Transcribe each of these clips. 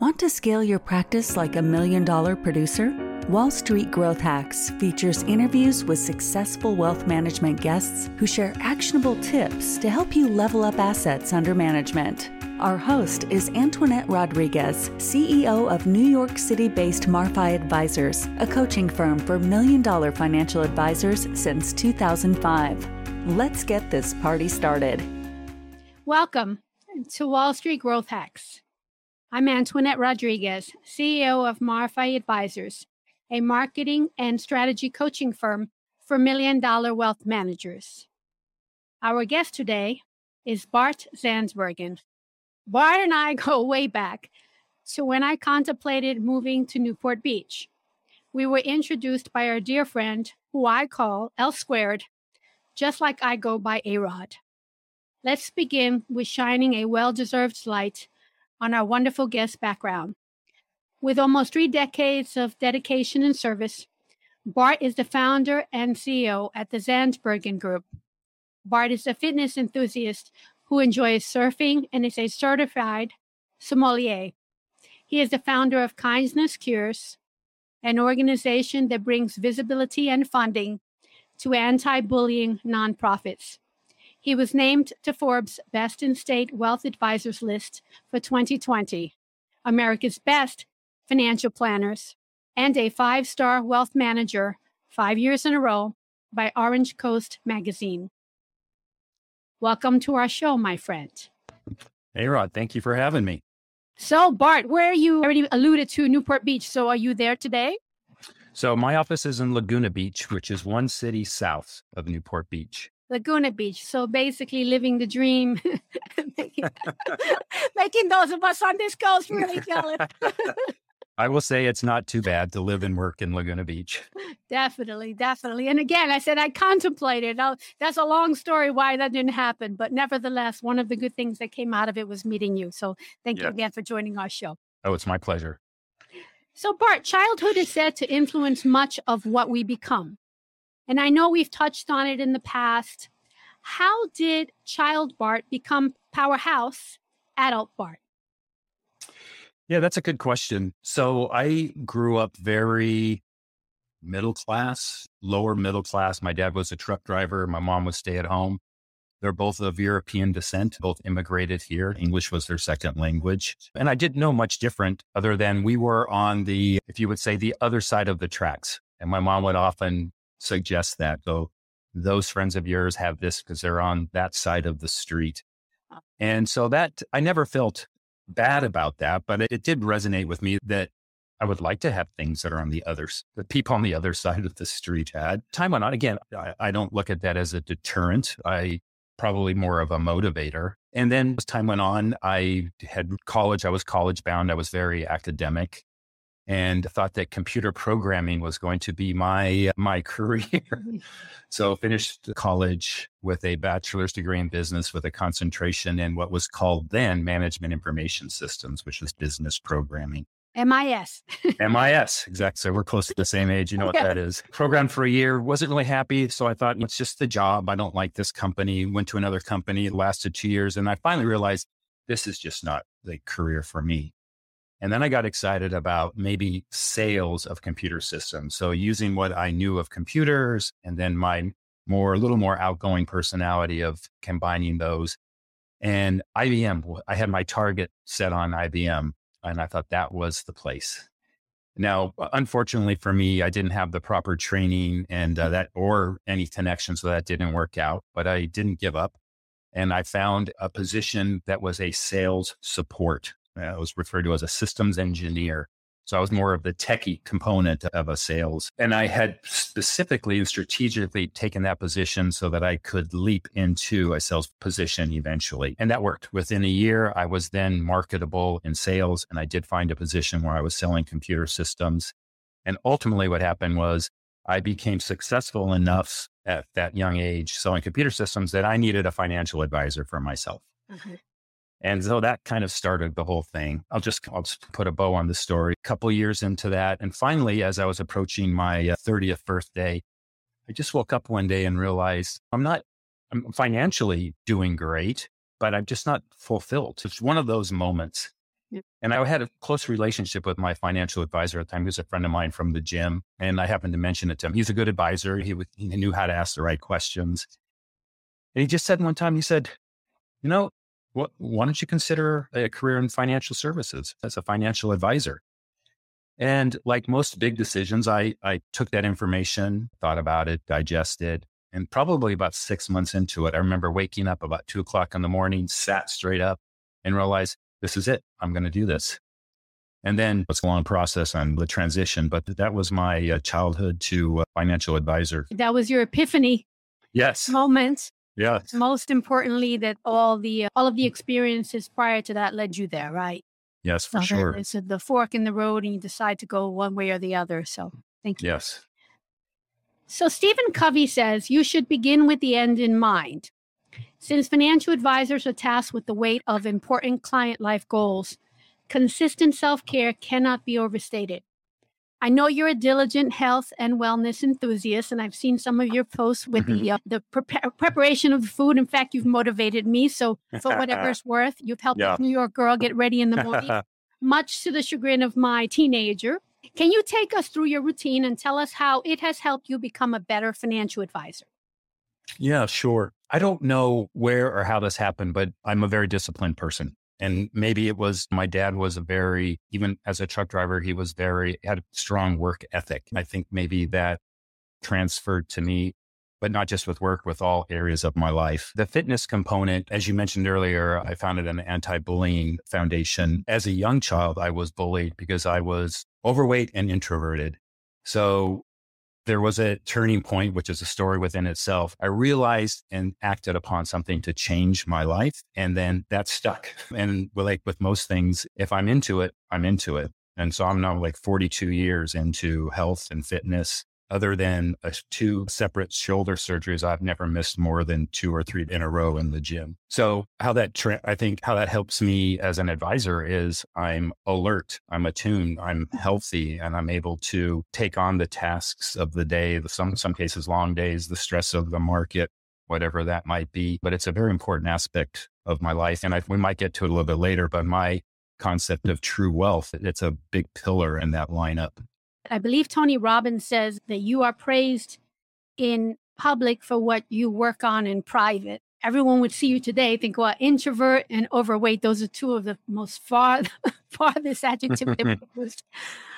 Want to scale your practice like a million-dollar producer? Wall Street Growth Hacks features interviews with successful wealth management guests who share actionable tips to help you level up assets under management. Our host is Antoinette Rodriguez, CEO of New York City-based MarFi Advisors, a coaching firm for million-dollar financial advisors since 2005. Let's get this party started. Welcome to Wall Street Growth Hacks. I'm Antoinette Rodriguez, CEO of MarFi Advisors, a marketing and strategy coaching firm for million-dollar wealth managers. Our guest today is Bart Zandbergen. Bart and I go way back to when I contemplated moving to Newport Beach. We were introduced by our dear friend, who I call L Squared, just like I go by A-Rod. Let's begin with shining a well-deserved light on our wonderful guest background. With almost 3 decades of dedication and service, Bart is the founder and CEO at the Zandbergen Group. Bart is a fitness enthusiast who enjoys surfing and is a certified sommelier. He is the founder of Kindness Cures, an organization that brings visibility and funding to anti-bullying nonprofits. He was named to Forbes Best in State Wealth Advisors List for 2020, America's Best Financial Planners, and a 5-star wealth manager 5 years in a row by Orange Coast Magazine. Welcome to our show, my friend. Hey, Rod, thank you for having me. So, Bart, where you already alluded to Newport Beach, so are you there today? So my office is in Laguna Beach, which is one city south of Newport Beach. Laguna Beach. So basically living the dream, making those of us on this coast really jealous. I will say it's not too bad to live and work in Laguna Beach. Definitely, definitely. And again, I said I contemplated. That's a long story why that didn't happen. But nevertheless, one of the good things that came out of it was meeting you. So thank you again for joining our show. Oh, it's my pleasure. So Bart, childhood is said to influence much of what we become. And I know we've touched on it in the past. How did child Bart become powerhouse adult Bart? Yeah, that's a good question. So I grew up very middle class, lower middle class. My dad was a truck driver. My mom was stay at home. They're both of European descent, both immigrated here. English was their second language. And I didn't know much different other than we were on the, if you would say, the other side of the tracks. And my mom would often suggest that. So those friends of yours have this because they're on that side of the street. And so that I never felt bad about that, but it did resonate with me that I would like to have things that are on the others, that people on the other side of the street had. Time went on. Again, I don't look at that as a deterrent. I probably more of a motivator. And then as time went on, I had college. I was college bound. I was very academic. And thought that computer programming was going to be my career. So finished college with a bachelor's degree in business with a concentration in what was called then management information systems, which was business programming. MIS. MIS, exactly. So we're close to the same age. You know what that is. Programmed for a year, wasn't really happy. So I thought, it's just the job. I don't like this company. Went to another company, it lasted 2 years. And I finally realized this is just not the career for me. And then I got excited about maybe sales of computer systems. So using what I knew of computers and then my a little more outgoing personality of combining those. And IBM, I had my target set on IBM and I thought that was the place. Now, unfortunately for me, I didn't have the proper training and that or any connection. So that didn't work out, but I didn't give up. And I found a position that was a sales support. I was referred to as a systems engineer. So I was more of the techie component of a sales. And I had specifically and strategically taken that position so that I could leap into a sales position eventually. And that worked. Within a year, I was then marketable in sales. And I did find a position where I was selling computer systems. And ultimately what happened was I became successful enough at that young age selling computer systems that I needed a financial advisor for myself. Mm-hmm. And so that kind of started the whole thing. I'll just put a bow on the story. A couple years into that. And finally, as I was approaching my 30th birthday, I just woke up one day and realized I'm financially doing great, but I'm just not fulfilled. It's one of those moments. Yep. And I had a close relationship with my financial advisor at the time. He was a friend of mine from the gym. And I happened to mention it to him. He was a good advisor. He knew how to ask the right questions. And he just said one time, he said, you know, why don't you consider a career in financial services as a financial advisor? And like most big decisions, I took that information, thought about it, digested, and probably about 6 months into it, I remember waking up about 2:00 in the morning, sat straight up and realized, this is it. I'm going to do this. And then it's a long process on the transition, but that was my childhood to financial advisor. That was your epiphany. Yes. Moment. Yeah. Most importantly, that all of the experiences prior to that led you there, right? Yes, for sure. It's the fork in the road and you decide to go one way or the other. So thank you. Yes. So Stephen Covey says, you should begin with the end in mind. Since financial advisors are tasked with the weight of important client life goals, consistent self-care cannot be overstated. I know you're a diligent health and wellness enthusiast, and I've seen some of your posts with the preparation of the food. In fact, you've motivated me. So for whatever it's worth, you've helped this New York girl get ready in the morning, much to the chagrin of my teenager. Can you take us through your routine and tell us how it has helped you become a better financial advisor? Yeah, sure. I don't know where or how this happened, but I'm a very disciplined person. And maybe it was, my dad was even as a truck driver, had a strong work ethic. I think maybe that transferred to me, but not just with work, with all areas of my life. The fitness component, as you mentioned earlier, I founded an anti-bullying foundation. As a young child, I was bullied because I was overweight and introverted. So there was a turning point, which is a story within itself. I realized and acted upon something to change my life. And then that stuck. And like with most things, if I'm into it, I'm into it. And so I'm now like 42 years into health and fitness. Other than 2 separate shoulder surgeries, I've never missed more than 2 or 3 in a row in the gym. So I think how that helps me as an advisor is I'm alert, I'm attuned, I'm healthy, and I'm able to take on the tasks of the day, some cases long days, the stress of the market, whatever that might be. But it's a very important aspect of my life. And we might get to it a little bit later, but my concept of true wealth, it's a big pillar in that lineup. I believe Tony Robbins says that you are praised in public for what you work on in private. Everyone would see you today, think, well, introvert and overweight. Those are two of the most farthest adjectives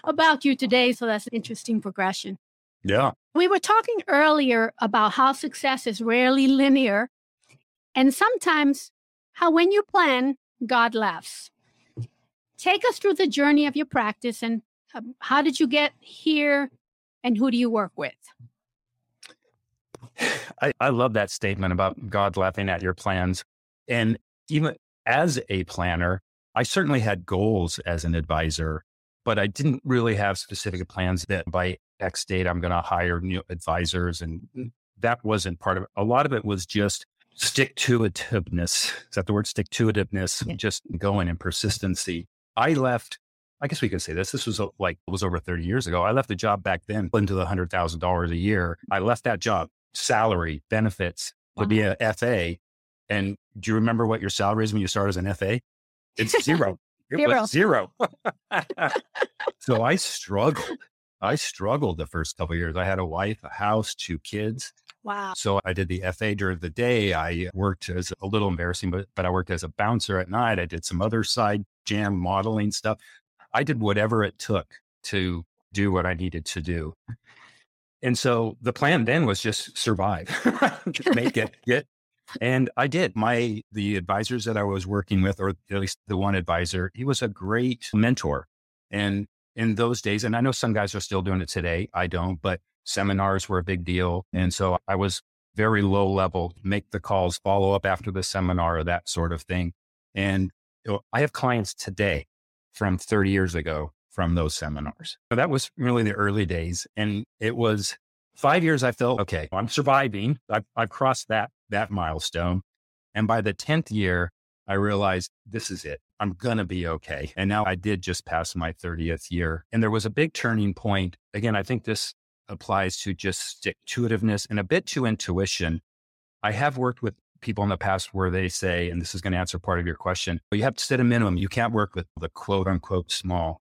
about you today. So that's an interesting progression. Yeah. We were talking earlier about how success is rarely linear and sometimes how when you plan, God laughs. Take us through the journey of your practice and how did you get here and who do you work with? I love that statement about God laughing at your plans. And even as a planner, I certainly had goals as an advisor, but I didn't really have specific plans that by X date, I'm going to hire new advisors. And that wasn't part of it. A lot of it was just stick-to-itiveness. Is that the word? Stick-to-itiveness, yeah. Just going and persistency. I left. I guess we could say this. This was over 30 years ago. I left the job back then into the $100,000 a year. I left that job, salary, benefits, to be an FA. And do you remember what your salary is when you start as an FA? It's zero. It was zero. So I struggled the first couple of years. I had a wife, a house, 2 kids. Wow. So I did the FA during the day. I worked as a little embarrassing, but I worked as a bouncer at night. I did some other side jam modeling stuff. I did whatever it took to do what I needed to do. And so the plan then was just survive, just make it, get. And I did. The advisors that I was working with, or at least the one advisor, he was a great mentor. And in those days, and I know some guys are still doing it today, I don't, but seminars were a big deal. And so I was very low level, make the calls, follow up after the seminar, that sort of thing. And I have clients today from 30 years ago from those seminars. So that was really the early days. And it was 5 years I felt, okay, I'm surviving. I've crossed that milestone. And by the 10th year, I realized this is it. I'm going to be okay. And now I did just pass my 30th year. And there was a big turning point. Again, I think this applies to just stick-to-itiveness and a bit to intuition. I have worked with people in the past where they say, and this is going to answer part of your question, but you have to set a minimum. You can't work with the quote unquote small.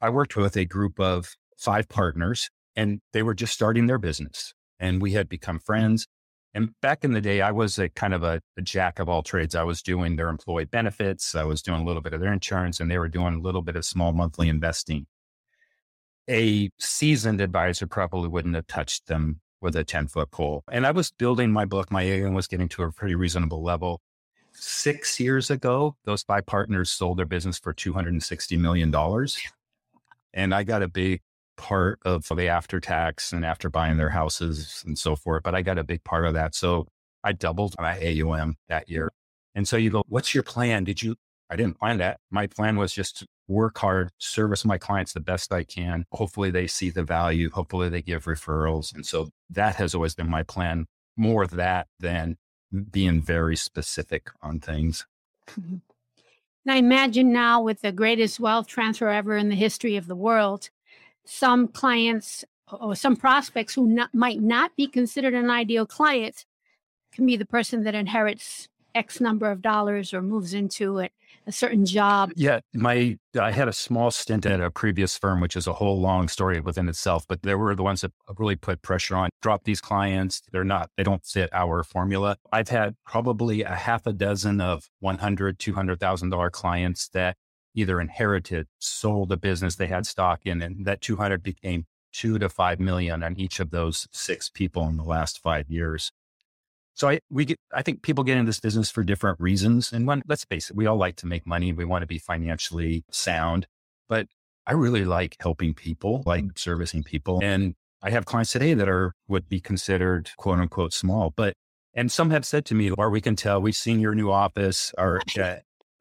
I worked with a group of 5 partners and they were just starting their business and we had become friends. And back in the day, I was a kind of a jack of all trades. I was doing their employee benefits. I was doing a little bit of their insurance and they were doing a little bit of small monthly investing. A seasoned advisor probably wouldn't have touched them with a 10-foot pole. And I was building my book. My AUM was getting to a pretty reasonable level. 6 years ago, those 5 partners sold their business for $260 million. And I got a big part of the after tax and after buying their houses and so forth, but I got a big part of that. So I doubled my AUM that year. And so you go, what's your plan? I didn't plan that. My plan was just to work hard, service my clients the best I can. Hopefully they see the value. Hopefully they give referrals. And so that has always been my plan, more of that than being very specific on things. And I imagine now with the greatest wealth transfer ever in the history of the world, some clients or some prospects who might not be considered an ideal client can be the person that inherits X number of dollars or moves into a certain job. Yeah, I had a small stint at a previous firm, which is a whole long story within itself, but they were the ones that really put pressure on. Drop these clients. They don't fit our formula. I've had probably a half a dozen of $100,000, $200,000 clients that either inherited, sold a business they had stock in, and that 200 became 2 to 5 million on each of those 6 people in the last 5 years. So I think people get into this business for different reasons. And one, let's face it, we all like to make money. We want to be financially sound, but I really like helping people, like servicing people. And I have clients today that would be considered quote unquote small, and some have said to me, Laura, we can tell we've seen your new office or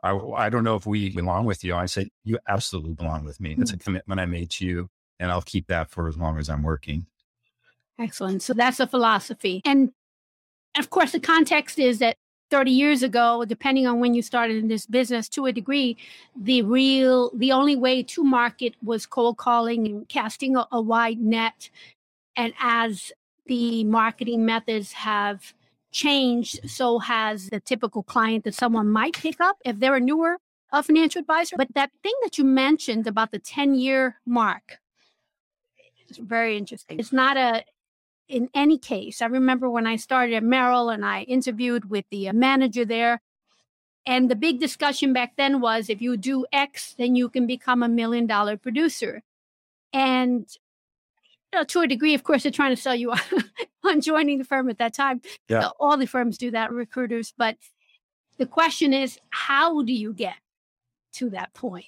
I don't know if we belong with you. I said, you absolutely belong with me. It's a commitment I made to you and I'll keep that for as long as I'm working. Excellent. So that's a philosophy. And of course, the context is that 30 years ago, depending on when you started in this business, to a degree, the only way to market was cold calling and casting a wide net. And as the marketing methods have changed, so has the typical client that someone might pick up if they're a newer financial advisor. But that thing that you mentioned about the 10-year mark is very interesting. It's not in any case. I remember when I started at Merrill and I interviewed with the manager there, and the big discussion back then was if you do X, then you can become $1 million producer. And to a degree, of course, they're trying to sell you on joining the firm at that time. Yeah. All the firms do that, recruiters. But the question is, how do you get to that point?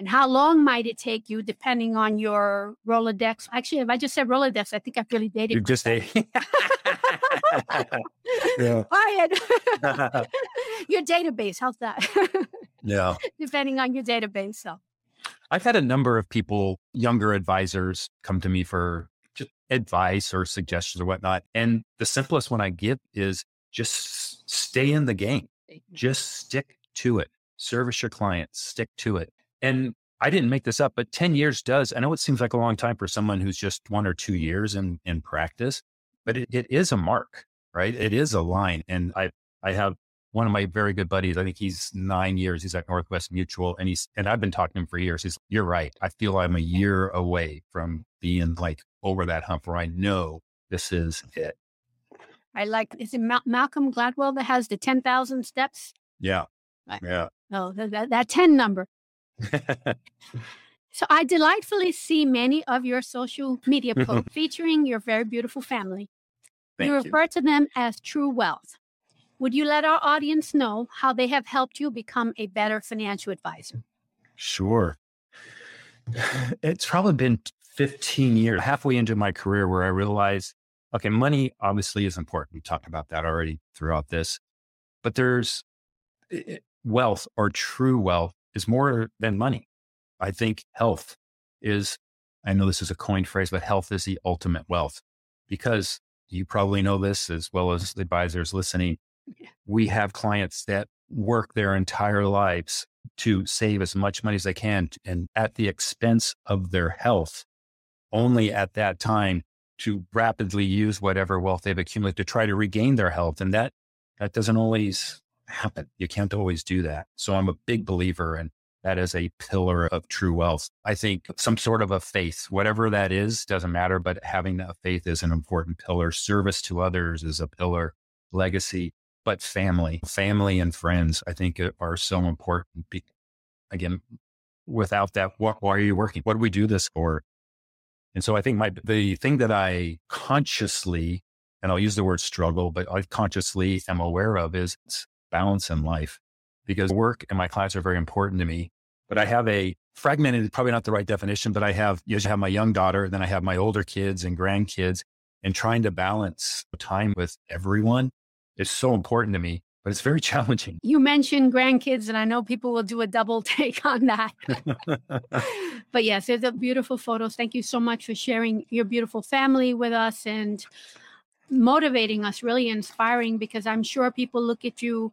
And how long might it take you, depending on your Rolodex? Actually, if I just said Rolodex, I think I really dated. You just dated. Yeah. Quiet. Your database, how's that? Yeah. Depending on your database. So I've had a number of people, younger advisors, come to me for just advice or suggestions or whatnot. And the simplest one I give is just stay in the game. Just stick to it. Service your clients. Stick to it. And I didn't make this up, but 10 years does. I know it seems like a long time for someone who's just 1 or 2 years in practice, but it is a mark, right? It is a line. And I have one of my very good buddies, I think he's 9 years, he's at Northwest Mutual, and I've been talking to him for years. He's, you're right. I feel I'm a year away from being like over that hump where I know this is it. Is it Malcolm Gladwell that has the 10,000 steps? Yeah. Yeah. Oh, that 10 number. So I delightfully see many of your social media posts featuring your very beautiful family. Thank you. Refer to them as true wealth. Would you let our audience know how they have helped you become a better financial advisor? Sure. It's probably been 15 years, halfway into my career, where I realized, okay, money obviously is important. We talked about that already throughout this, but there's wealth, or true wealth is more than money. I think health is, I know this is a coined phrase, but health is the ultimate wealth, because you probably know this as well as the advisors listening. We have clients that work their entire lives to save as much money as they can, and at the expense of their health, only at that time to rapidly use whatever wealth they've accumulated to try to regain their health. And that That doesn't always happen. You can't always do that. So I'm a big believer, and that is a pillar of true wealth. I think some sort of a faith, whatever that is, doesn't matter, but having a faith is an important pillar. Service to others is a pillar, legacy, but family and friends, I think are so important. Again, without that, why are you working? What do we do this for? And so I think the thing that I consciously, and I'll use the word struggle, but I consciously am aware of is balance in life, because work and my clients are very important to me. But I have a fragmented, probably not the right definition, but I have, usually have my young daughter, then I have my older kids and grandkids, and trying to balance time with everyone is so important to me, but it's very challenging. You mentioned grandkids, and I know people will do a double take on that. But yes, it's a beautiful photos. Thank you so much for sharing your beautiful family with us and motivating us, really inspiring, because I'm sure people look at you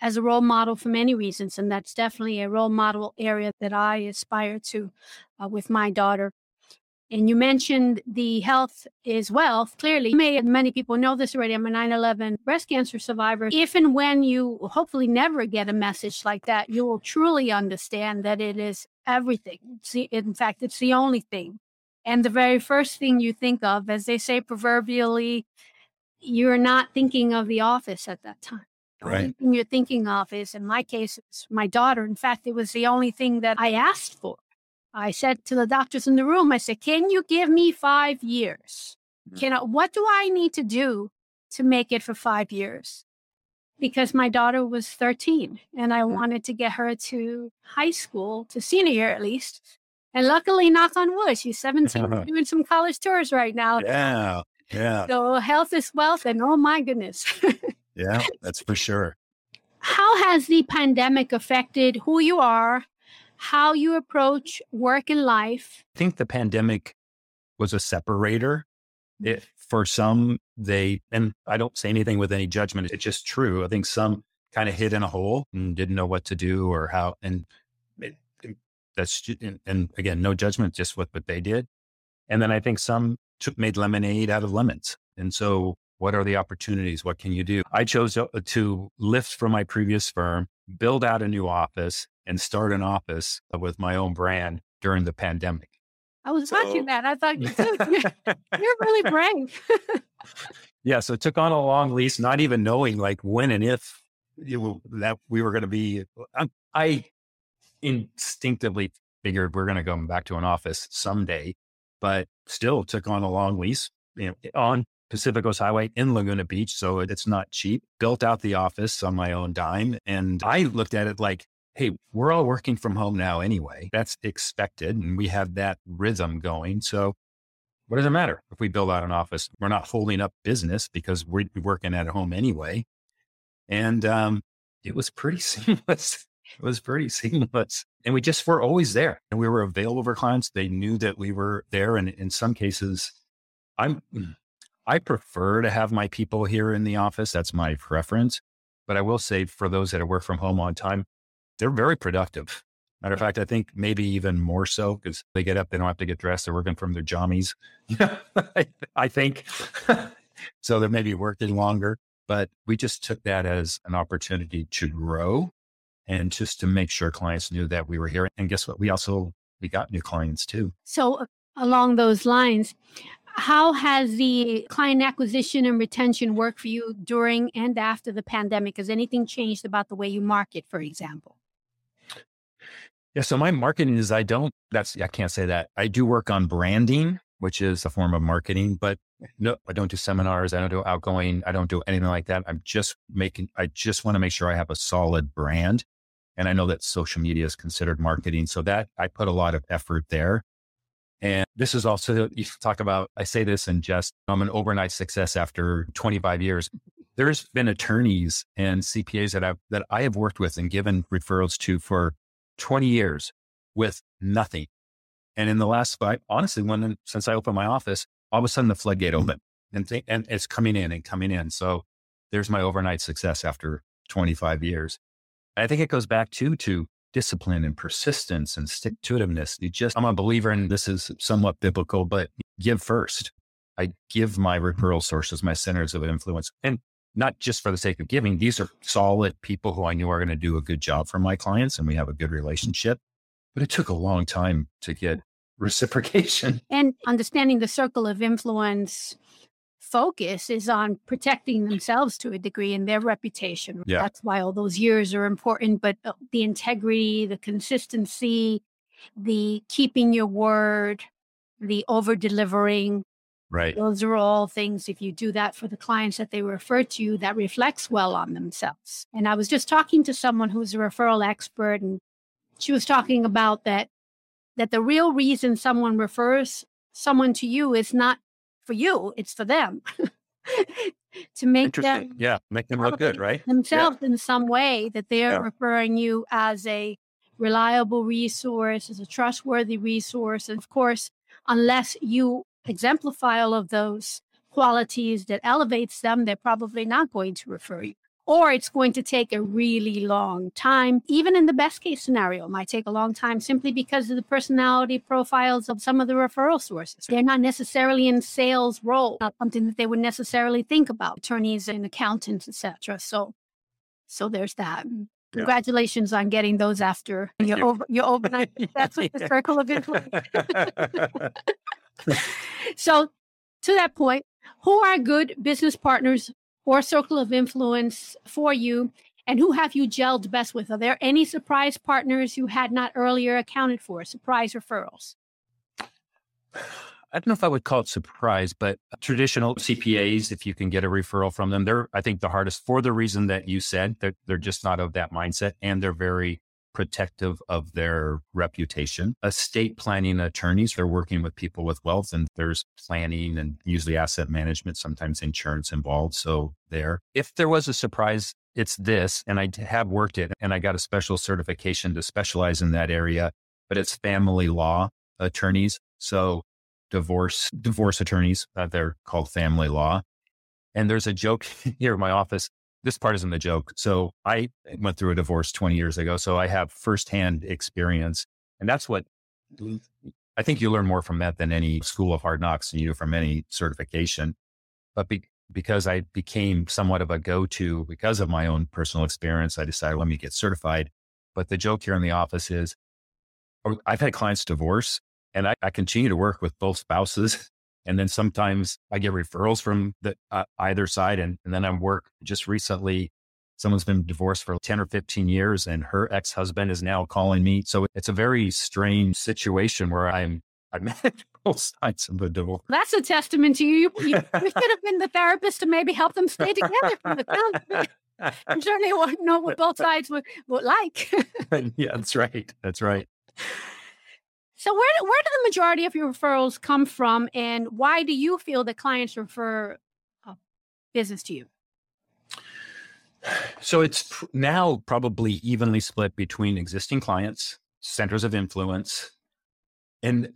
as a role model for many reasons. And that's definitely a role model area that I aspire to with my daughter. And you mentioned the health is wealth. Clearly, many people know this already. I'm a 9/11 breast cancer survivor. If and when you hopefully never get a message like that, you will truly understand that it is everything. In fact, it's the only thing. And the very first thing you think of, as they say proverbially, you're not thinking of the office at that time. Right. The only thing you're thinking of is, in my case, it's my daughter. In fact, it was the only thing that I asked for. I said to the doctors in the room, I said, can you give me 5 years? What do I need to do to make it for 5 years? Because my daughter was 13 and I wanted to get her to high school, to senior year at least. And luckily, knock on wood, she's 17, doing some college tours right now. Yeah. So health is wealth, and oh my goodness. Yeah, that's for sure. How has the pandemic affected who you are, how you approach work and life? I think the pandemic was a separator. For some, and I don't say anything with any judgment, it's just true. I think some kind of hid in a hole and didn't know what to do or how, and again, no judgment, just what they did. And then I think some made lemonade out of lemons. And so what are the opportunities? What can you do? I chose to lift from my previous firm, build out a new office, and start an office with my own brand during the pandemic. I was watching that. I thought, you're really brave. Yeah. So it took on a long lease, not even knowing when and if that we were going to be. I instinctively figured we're going to go back to an office someday, but still took on a long lease on Pacific Coast Highway in Laguna Beach. So it's not cheap. Built out the office on my own dime. And I looked at it like, hey, we're all working from home now anyway. That's expected. And we have that rhythm going. So what does it matter if we build out an office? We're not holding up business because we're working at home anyway. And it was pretty seamless. And we just were always there. And we were available for clients. They knew that we were there. And in some cases, I prefer to have my people here in the office. That's my preference. But I will say for those that work from home on time, they're very productive. Matter of fact, I think maybe even more so because they get up, they don't have to get dressed. They're working from their jammies, I think. So they're maybe working longer, but we just took that as an opportunity to grow and just to make sure clients knew that we were here. And guess what? We got new clients too. So along those lines, how has the client acquisition and retention worked for you during and after the pandemic? Has anything changed about the way you market, for example? Yeah. So my marketing is, I can't say that. I do work on branding, which is a form of marketing, but no, I don't do seminars. I don't do outgoing. I don't do anything like that. I just want to make sure I have a solid brand. And I know that social media is considered marketing. So that I put a lot of effort there. And this is also, you talk about, I say this in jest, I'm an overnight success after 25 years. There's been attorneys and CPAs that I have worked with and given referrals to for 20 years with nothing. And in the last five, honestly, since I opened my office, all of a sudden the floodgate opened and it's coming in and coming in. So there's my overnight success after 25 years. I think it goes back to discipline and persistence and stick-to-itiveness. I'm a believer, and this is somewhat biblical, but give first. I give my referral sources, my centers of influence. And not just for the sake of giving. These are solid people who I knew are going to do a good job for my clients, and we have a good relationship. But it took a long time to get reciprocation. And understanding the circle of influence focus is on protecting themselves to a degree and their reputation. Yeah. That's why all those years are important, but the integrity, the consistency, the keeping your word, the over-delivering. Right. Those are all things, if you do that for the clients that they refer to you, that reflects well on themselves. And I was just talking to someone who's a referral expert, and she was talking about that the real reason someone refers someone to you is not for you, it's for them. To make them, make them look good, right? Themselves in some way, that they're referring you as a reliable resource, as a trustworthy resource. And of course, unless you exemplify all of those qualities that elevates them, they're probably not going to refer you. Or it's going to take a really long time. Even in the best case scenario, it might take a long time simply because of the personality profiles of some of the referral sources. They're not necessarily in sales role, not something that they would necessarily think about, attorneys and accountants, et cetera. So there's that. Congratulations on getting those after your overnight. That's what the circle of influence. So to that point, who are good business partners or circle of influence for you, and who have you gelled best with? Are there any surprise partners you had not earlier accounted for, surprise referrals? I don't know if I would call it surprise, but traditional CPAs, if you can get a referral from them, they're, I think, the hardest for the reason that you said. They're just not of that mindset, and they're very protective of their reputation. Estate planning attorneys, they're working with people with wealth, and there's planning and usually asset management, sometimes insurance involved. So there, if there was a surprise, it's this, and I have worked it and I got a special certification to specialize in that area, but it's family law attorneys. So divorce attorneys, they're called family law. And there's a joke here in my office. This part isn't a joke. So I went through a divorce 20 years ago. So I have firsthand experience. And that's what I think you learn more from that than any school of hard knocks and you do from any certification. But because I became somewhat of a go-to because of my own personal experience, I decided, let me get certified. But the joke here in the office is I've had clients divorce, and I continue to work with both spouses. And then sometimes I get referrals from the either side. And then I work just recently, someone's been divorced for 10 or 15 years and her ex-husband is now calling me. So it's a very strange situation where I manage both sides of the divorce. That's a testament to you. You should have been the therapist to maybe help them stay together from the counseling. I'm sure they won't know what both sides would like. Yeah, that's right. That's right. So where do the majority of your referrals come from, and why do you feel that clients refer business to you? So it's now probably evenly split between existing clients, centers of influence, and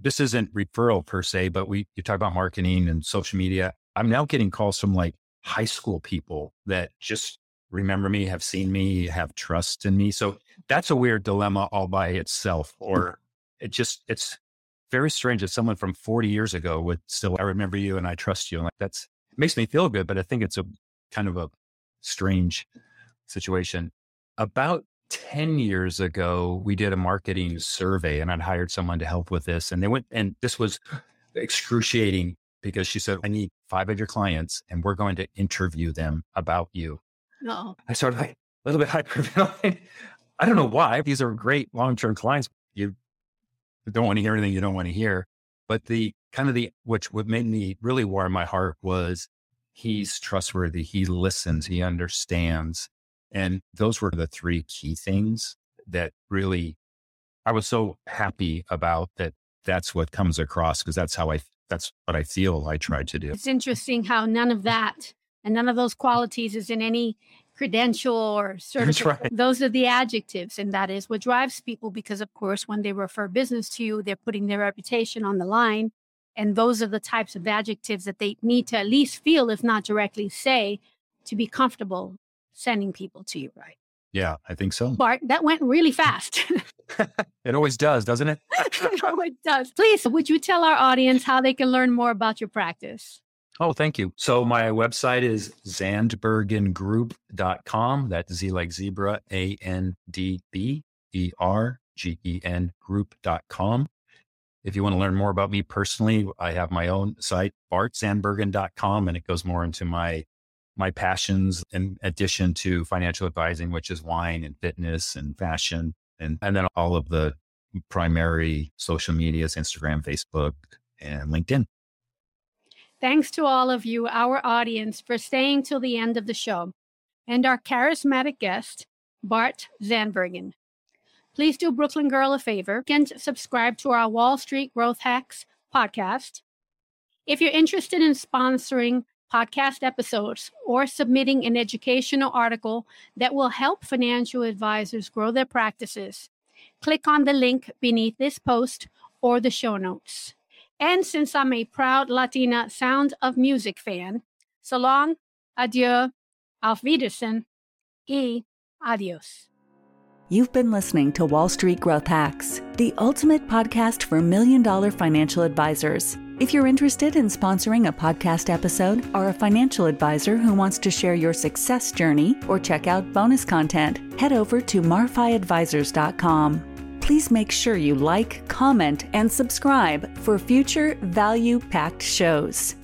this isn't referral per se, but you talk about marketing and social media. I'm now getting calls from like high school people that just remember me, have seen me, have trust in me. So that's a weird dilemma all by itself, or... It's very strange if someone from 40 years ago would still, I remember you and I trust you. And like, it makes me feel good, but I think it's a kind of a strange situation. About 10 years ago, we did a marketing survey and I'd hired someone to help with this. And they went, and this was excruciating because she said, I need 5 of your clients and we're going to interview them about you. No, I started like a little bit hyperventilating. I don't know why. These are great long-term clients. You don't want to hear anything you don't want to hear. But what made me really warm my heart was he's trustworthy. He listens, he understands. And those were the 3 key things that really, I was so happy about that. That's what comes across because that's what I feel I tried to do. It's interesting how none of that and none of those qualities is in any credential or certificate. Right. Those are the adjectives. And that is what drives people because, of course, when they refer business to you, they're putting their reputation on the line. And those are the types of adjectives that they need to at least feel, if not directly say, to be comfortable sending people to you, right? Yeah, I think so. Bart, that went really fast. It always does, doesn't it? It always does. Please, would you tell our audience how they can learn more about your practice? Oh, thank you. So my website is zandbergengroup.com. That's Z like zebra, ANDBERGEN group.com. If you want to learn more about me personally, I have my own site, bartzandbergen.com, and it goes more into my passions in addition to financial advising, which is wine and fitness and fashion. And then all of the primary social medias, Instagram, Facebook, and LinkedIn. Thanks to all of you, our audience, for staying till the end of the show, and our charismatic guest, Bart Zandbergen. Please do Brooklyn Girl a favor and subscribe to our Wall Street Growth Hacks podcast. If you're interested in sponsoring podcast episodes or submitting an educational article that will help financial advisors grow their practices, click on the link beneath this post or the show notes. And since I'm a proud Latina Sound of Music fan, so long, adieu, auf Wiedersehen, y adios. You've been listening to Wall Street Growth Hacks, the ultimate podcast for million-dollar financial advisors. If you're interested in sponsoring a podcast episode or a financial advisor who wants to share your success journey or check out bonus content, head over to MarFiAdvisors.com. Please make sure you like, comment, and subscribe for future value-packed shows.